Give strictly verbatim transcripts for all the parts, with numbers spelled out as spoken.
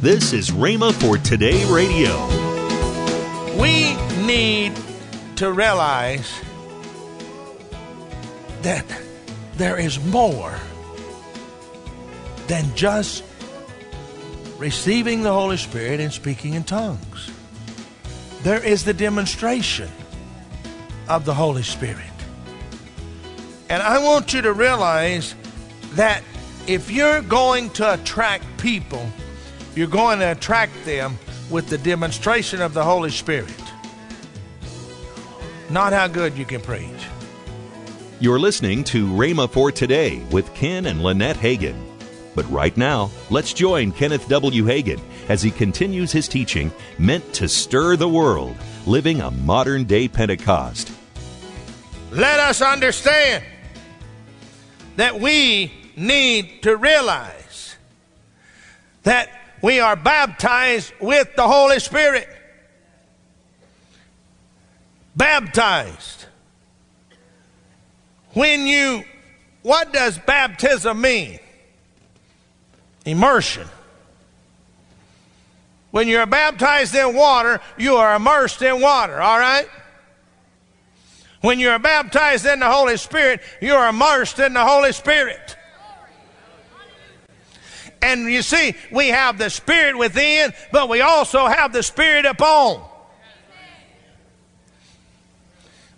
This is Rhema for Today Radio. We need to realize that there is more than just receiving the Holy Spirit and speaking in tongues. There is the demonstration of the Holy Spirit. And I want you to realize that if you're going to attract people, you're going to attract them with the demonstration of the Holy Spirit. Not how good you can preach. You're listening to Rhema for Today with Ken and Lynette Hagin. But right now, let's join Kenneth W. Hagin as he continues his teaching meant to stir the world, living a modern-day Pentecost. Let us understand that we need to realize that we are baptized with the Holy Spirit. Baptized. When you, what does baptism mean? Immersion. When you're baptized in water, you are immersed in water, all right? When you're baptized in the Holy Spirit, you're immersed in the Holy Spirit. And you see, we have the Spirit within, but we also have the Spirit upon.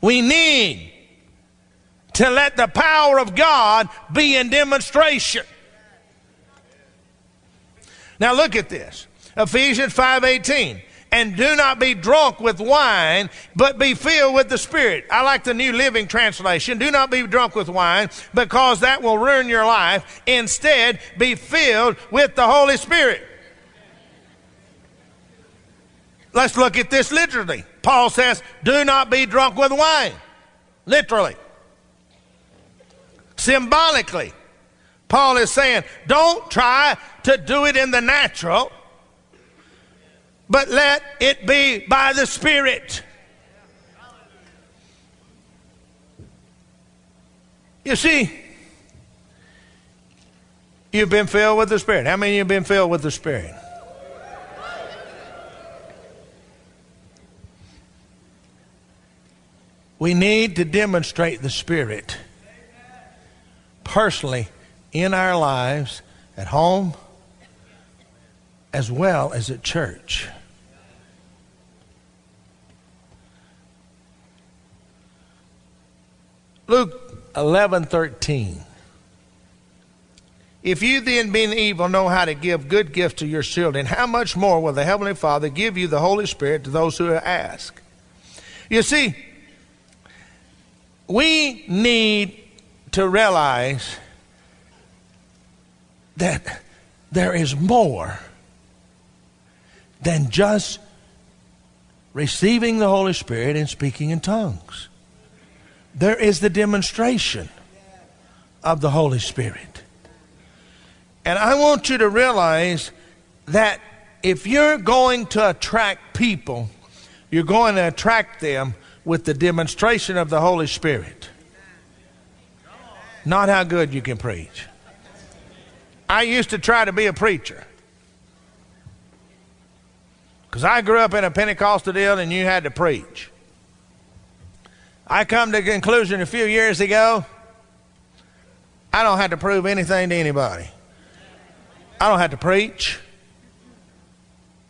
We need to let the power of God be in demonstration. Now look at this. Ephesians five eighteen. And do not be drunk with wine, but be filled with the Spirit. I like the New Living Translation. Do not be drunk with wine, because that will ruin your life. Instead, be filled with the Holy Spirit. Let's look at this literally. Paul says, do not be drunk with wine. Literally. Symbolically. Paul is saying, don't try to do it in the natural, but let it be by the Spirit. You see, you've been filled with the Spirit. How many of you have been filled with the Spirit? We need to demonstrate the Spirit personally in our lives, at home, as well as at church. Luke eleven thirteen. If you then, being evil, know how to give good gifts to your children, how much more will the Heavenly Father give you the Holy Spirit to those who ask? You see, we need to realize that there is more than just receiving the Holy Spirit and speaking in tongues. There is the demonstration of the Holy Spirit. And I want you to realize that if you're going to attract people, you're going to attract them with the demonstration of the Holy Spirit. Not how good you can preach. I used to try to be a preacher, because I grew up in a Pentecostal deal and you had to preach. I come to the conclusion a few years ago, I don't have to prove anything to anybody. I don't have to preach.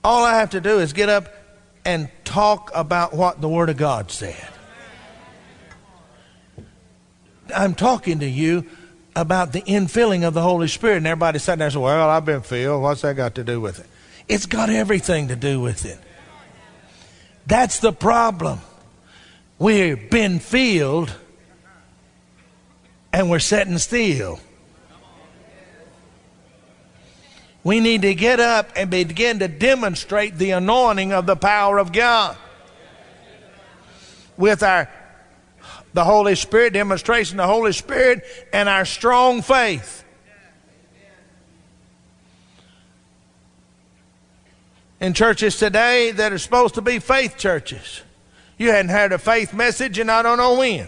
All I have to do is get up and talk about what the Word of God said. I'm talking to you about the infilling of the Holy Spirit, and everybody sitting there says, well, I've been filled. What's that got to do with it? It's got everything to do with it. That's the problem. We've been filled and we're sitting still. We need to get up and begin to demonstrate the anointing of the power of God with our the Holy Spirit, demonstration of the Holy Spirit, and our strong faith. In churches today that are supposed to be faith churches, you hadn't heard a faith message and I don't know when.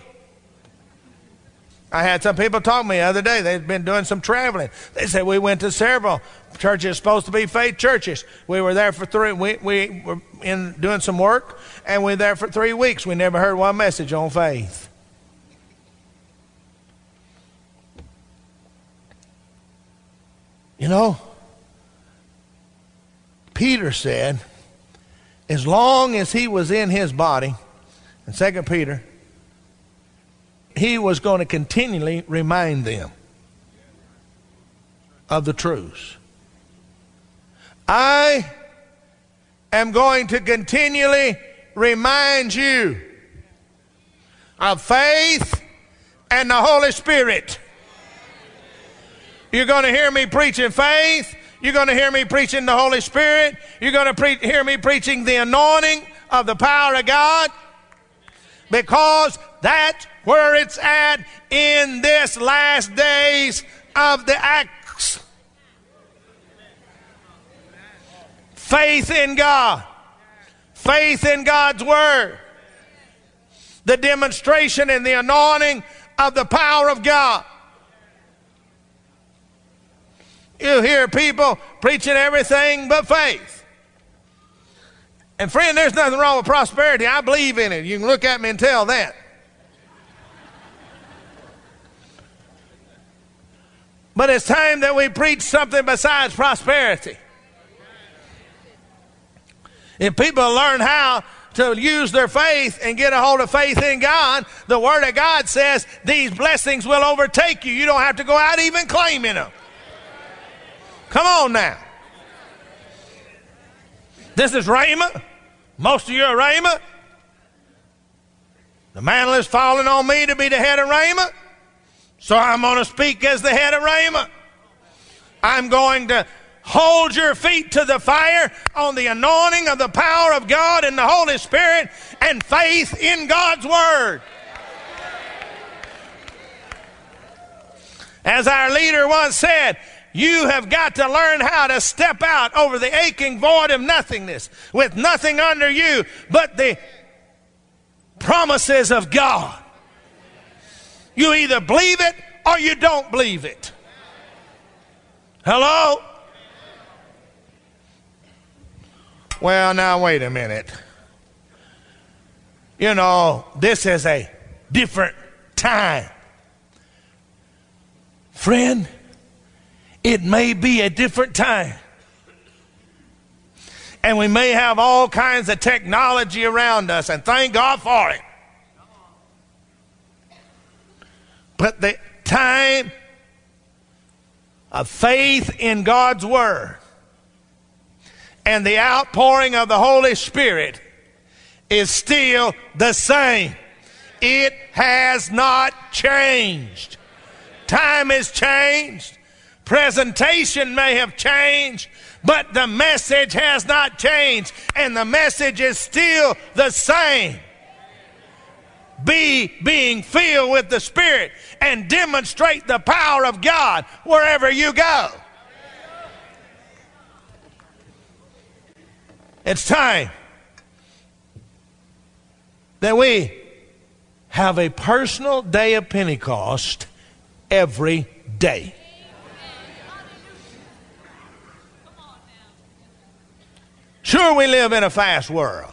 I had some people talk to me the other day. They'd been doing some traveling. They said, we went to several churches, supposed to be faith churches. We were there for three, we, we were in doing some work, and we were there for three weeks. We never heard one message on faith. You know, Peter said, as long as he was in his body, in Second Peter, he was going to continually remind them of the truths. I am going to continually remind you of faith and the Holy Spirit. You're going to hear me preaching faith. You're going to hear me preaching the Holy Spirit. You're going to pre- hear me preaching the anointing of the power of God. Because that's where it's at in this last days of the Acts. Faith in God. Faith in God's Word. The demonstration and the anointing of the power of God. You hear people preaching everything but faith. And friend, there's nothing wrong with prosperity. I believe in it. You can look at me and tell that. But it's time that we preach something besides prosperity. If people learn how to use their faith and get a hold of faith in God, the Word of God says these blessings will overtake you. You don't have to go out even claiming them. Come on now. This is Rhema. Most of you are Rhema. The mantle is falling on me to be the head of Rhema. So I'm going to speak as the head of Rhema. I'm going to hold your feet to the fire on the anointing of the power of God and the Holy Spirit and faith in God's Word. As our leader once said, you have got to learn how to step out over the aching void of nothingness with nothing under you but the promises of God. You either believe it or you don't believe it. Hello? Well, now, wait a minute. You know, this is a different time. Friend, it may be a different time. And we may have all kinds of technology around us, and thank God for it. But the time of faith in God's Word and the outpouring of the Holy Spirit is still the same. It has not changed. Time has changed. Presentation may have changed, but the message has not changed, and the message is still the same. Be being filled with the Spirit and demonstrate the power of God wherever you go. It's time that we have a personal day of Pentecost every day. Sure, we live in a fast world.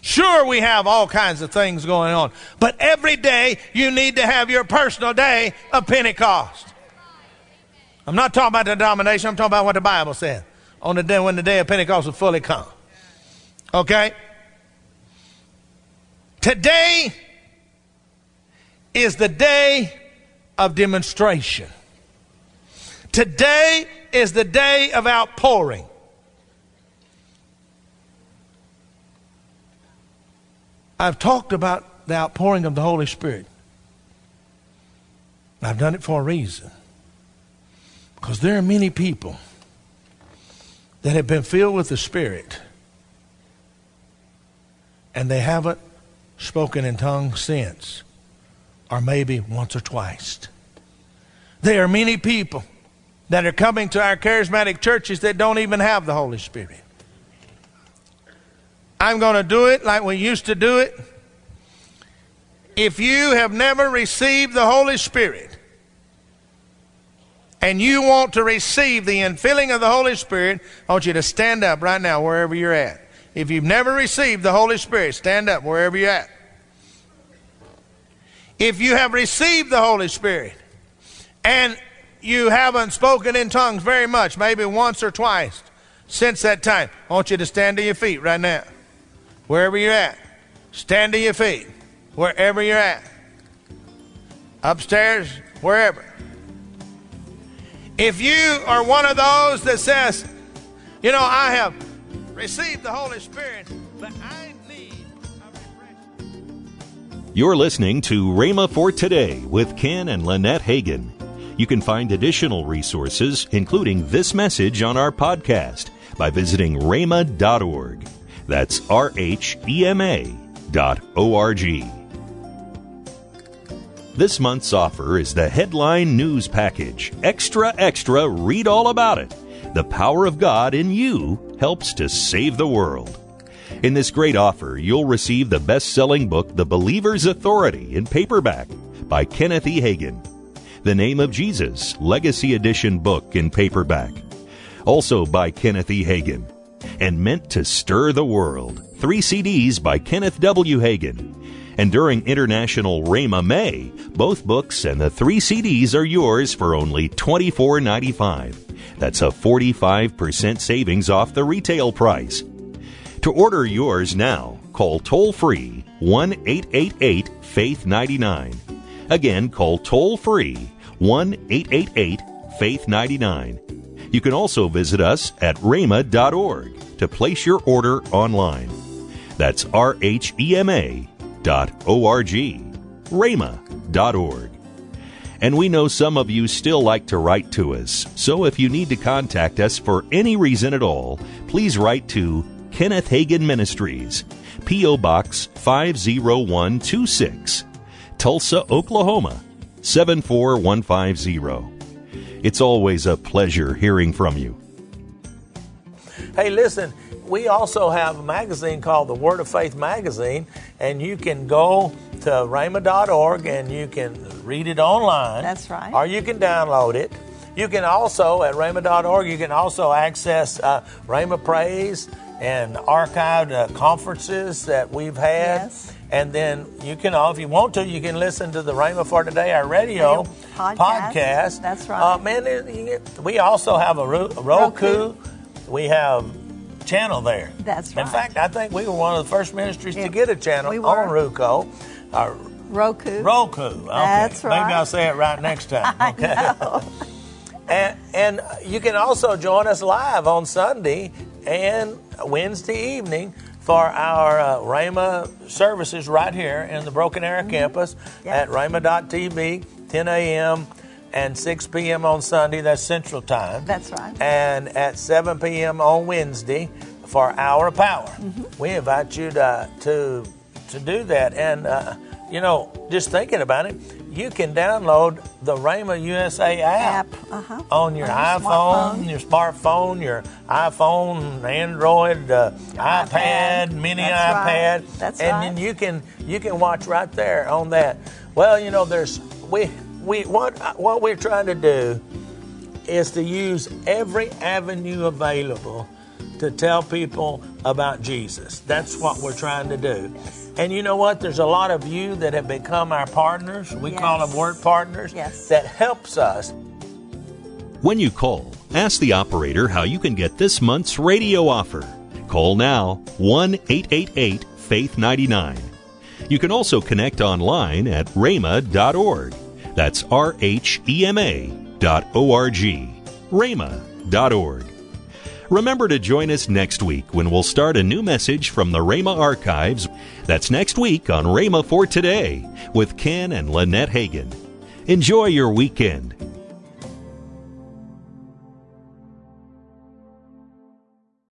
Sure, we have all kinds of things going on. But every day, you need to have your personal day of Pentecost. I'm not talking about the denomination. I'm talking about what the Bible said on the day when the day of Pentecost will fully come. Okay? Today is the day of demonstration. Today is the day of outpouring. I've talked about the outpouring of the Holy Spirit. I've done it for a reason. Because there are many people that have been filled with the Spirit and they haven't spoken in tongues since, or maybe once or twice. There are many people that are coming to our charismatic churches that don't even have the Holy Spirit. I'm going to do it like we used to do it. If you have never received the Holy Spirit and you want to receive the infilling of the Holy Spirit, I want you to stand up right now wherever you're at. If you've never received the Holy Spirit, stand up wherever you're at. If you have received the Holy Spirit and you haven't spoken in tongues very much, maybe once or twice since that time, I want you to stand to your feet right now. Wherever you're at, stand to your feet. Wherever you're at, upstairs, wherever. If you are one of those that says, you know, I have received the Holy Spirit, but I need a refreshing. You're listening to Rhema for Today with Ken and Lynette Hagin. You can find additional resources, including this message, on our podcast by visiting rhema dot org. That's R H E M A dot O R G. This month's offer is the headline news package, Extra, Extra, Read All About It. The Power of God in You Helps to Save the World. In this great offer, you'll receive the best-selling book, The Believer's Authority, in paperback by Kenneth E. Hagin. The Name of Jesus, Legacy Edition book in paperback, also by Kenneth E. Hagin. And Meant to Stir the World, three C Ds by Kenneth W. Hagin. And during International Rhema May, both books and the three C Ds are yours for only twenty-four ninety-five. That's a forty-five percent savings off the retail price. To order yours now, call toll-free one eight eight eight, faith nine nine. Again, call toll-free one eight eight eight, faith nine nine. You can also visit us at rhema dot org to place your order online. That's R H E M A dot O R G, rhema dot org. And we know some of you still like to write to us, so if you need to contact us for any reason at all, please write to Kenneth Hagin Ministries, P O. Box five oh one two six. Tulsa, Oklahoma, seven four one five zero. It's always a pleasure hearing from you. Hey, listen, we also have a magazine called the Word of Faith Magazine, and you can go to rhema dot org and you can read it online. That's right. Or you can download it. You can also, at rhema dot org, you can also access uh, Rhema Praise and archived uh, conferences that we've had. Yes. And then you can, if you want to, you can listen to the Rhema for Today, our radio podcast. podcast. That's right. Uh, man, it, it, we also have a Ro- Roku. Roku. We have channel there. That's right. In fact, I think we were one of the first ministries yeah. to get a channel we on Roku. Uh, Roku. Roku. Okay. That's right. Maybe I'll say it right next time. Okay. I know. and, and you can also join us live on Sunday and Wednesday evening for our uh, Rhema services right here in the Broken Arrow mm-hmm. campus yes. at rhema dot t v, ten a.m. and six p.m. on Sunday. That's Central Time. That's right. And at seven p.m. on Wednesday for Hour of Power. Mm-hmm. We invite you to to, to do that. And, uh, you know, just thinking about it, you can download the Rhema U S A app, app. Uh-huh. on your on iPhone, smartphone. your smartphone, your iPhone, Android, uh, iPad, iPad, mini That's iPad, right. That's and right. then you can you can watch right there on that. Well, you know, there's we we what what we're trying to do is to use every avenue available to tell people about Jesus. That's what we're trying to do. And you know what? There's a lot of you that have become our partners. We yes. call them word partners. Yes. That helps us. When you call, ask the operator how you can get this month's radio offer. Call now, one eight eight eight, faith nine nine. You can also connect online at rhema dot org. That's R H E M A dot O R G, rhema dot org. Remember to join us next week when we'll start a new message from the Rhema Archives. That's next week on Rhema for Today with Ken and Lynette Hagin. Enjoy your weekend.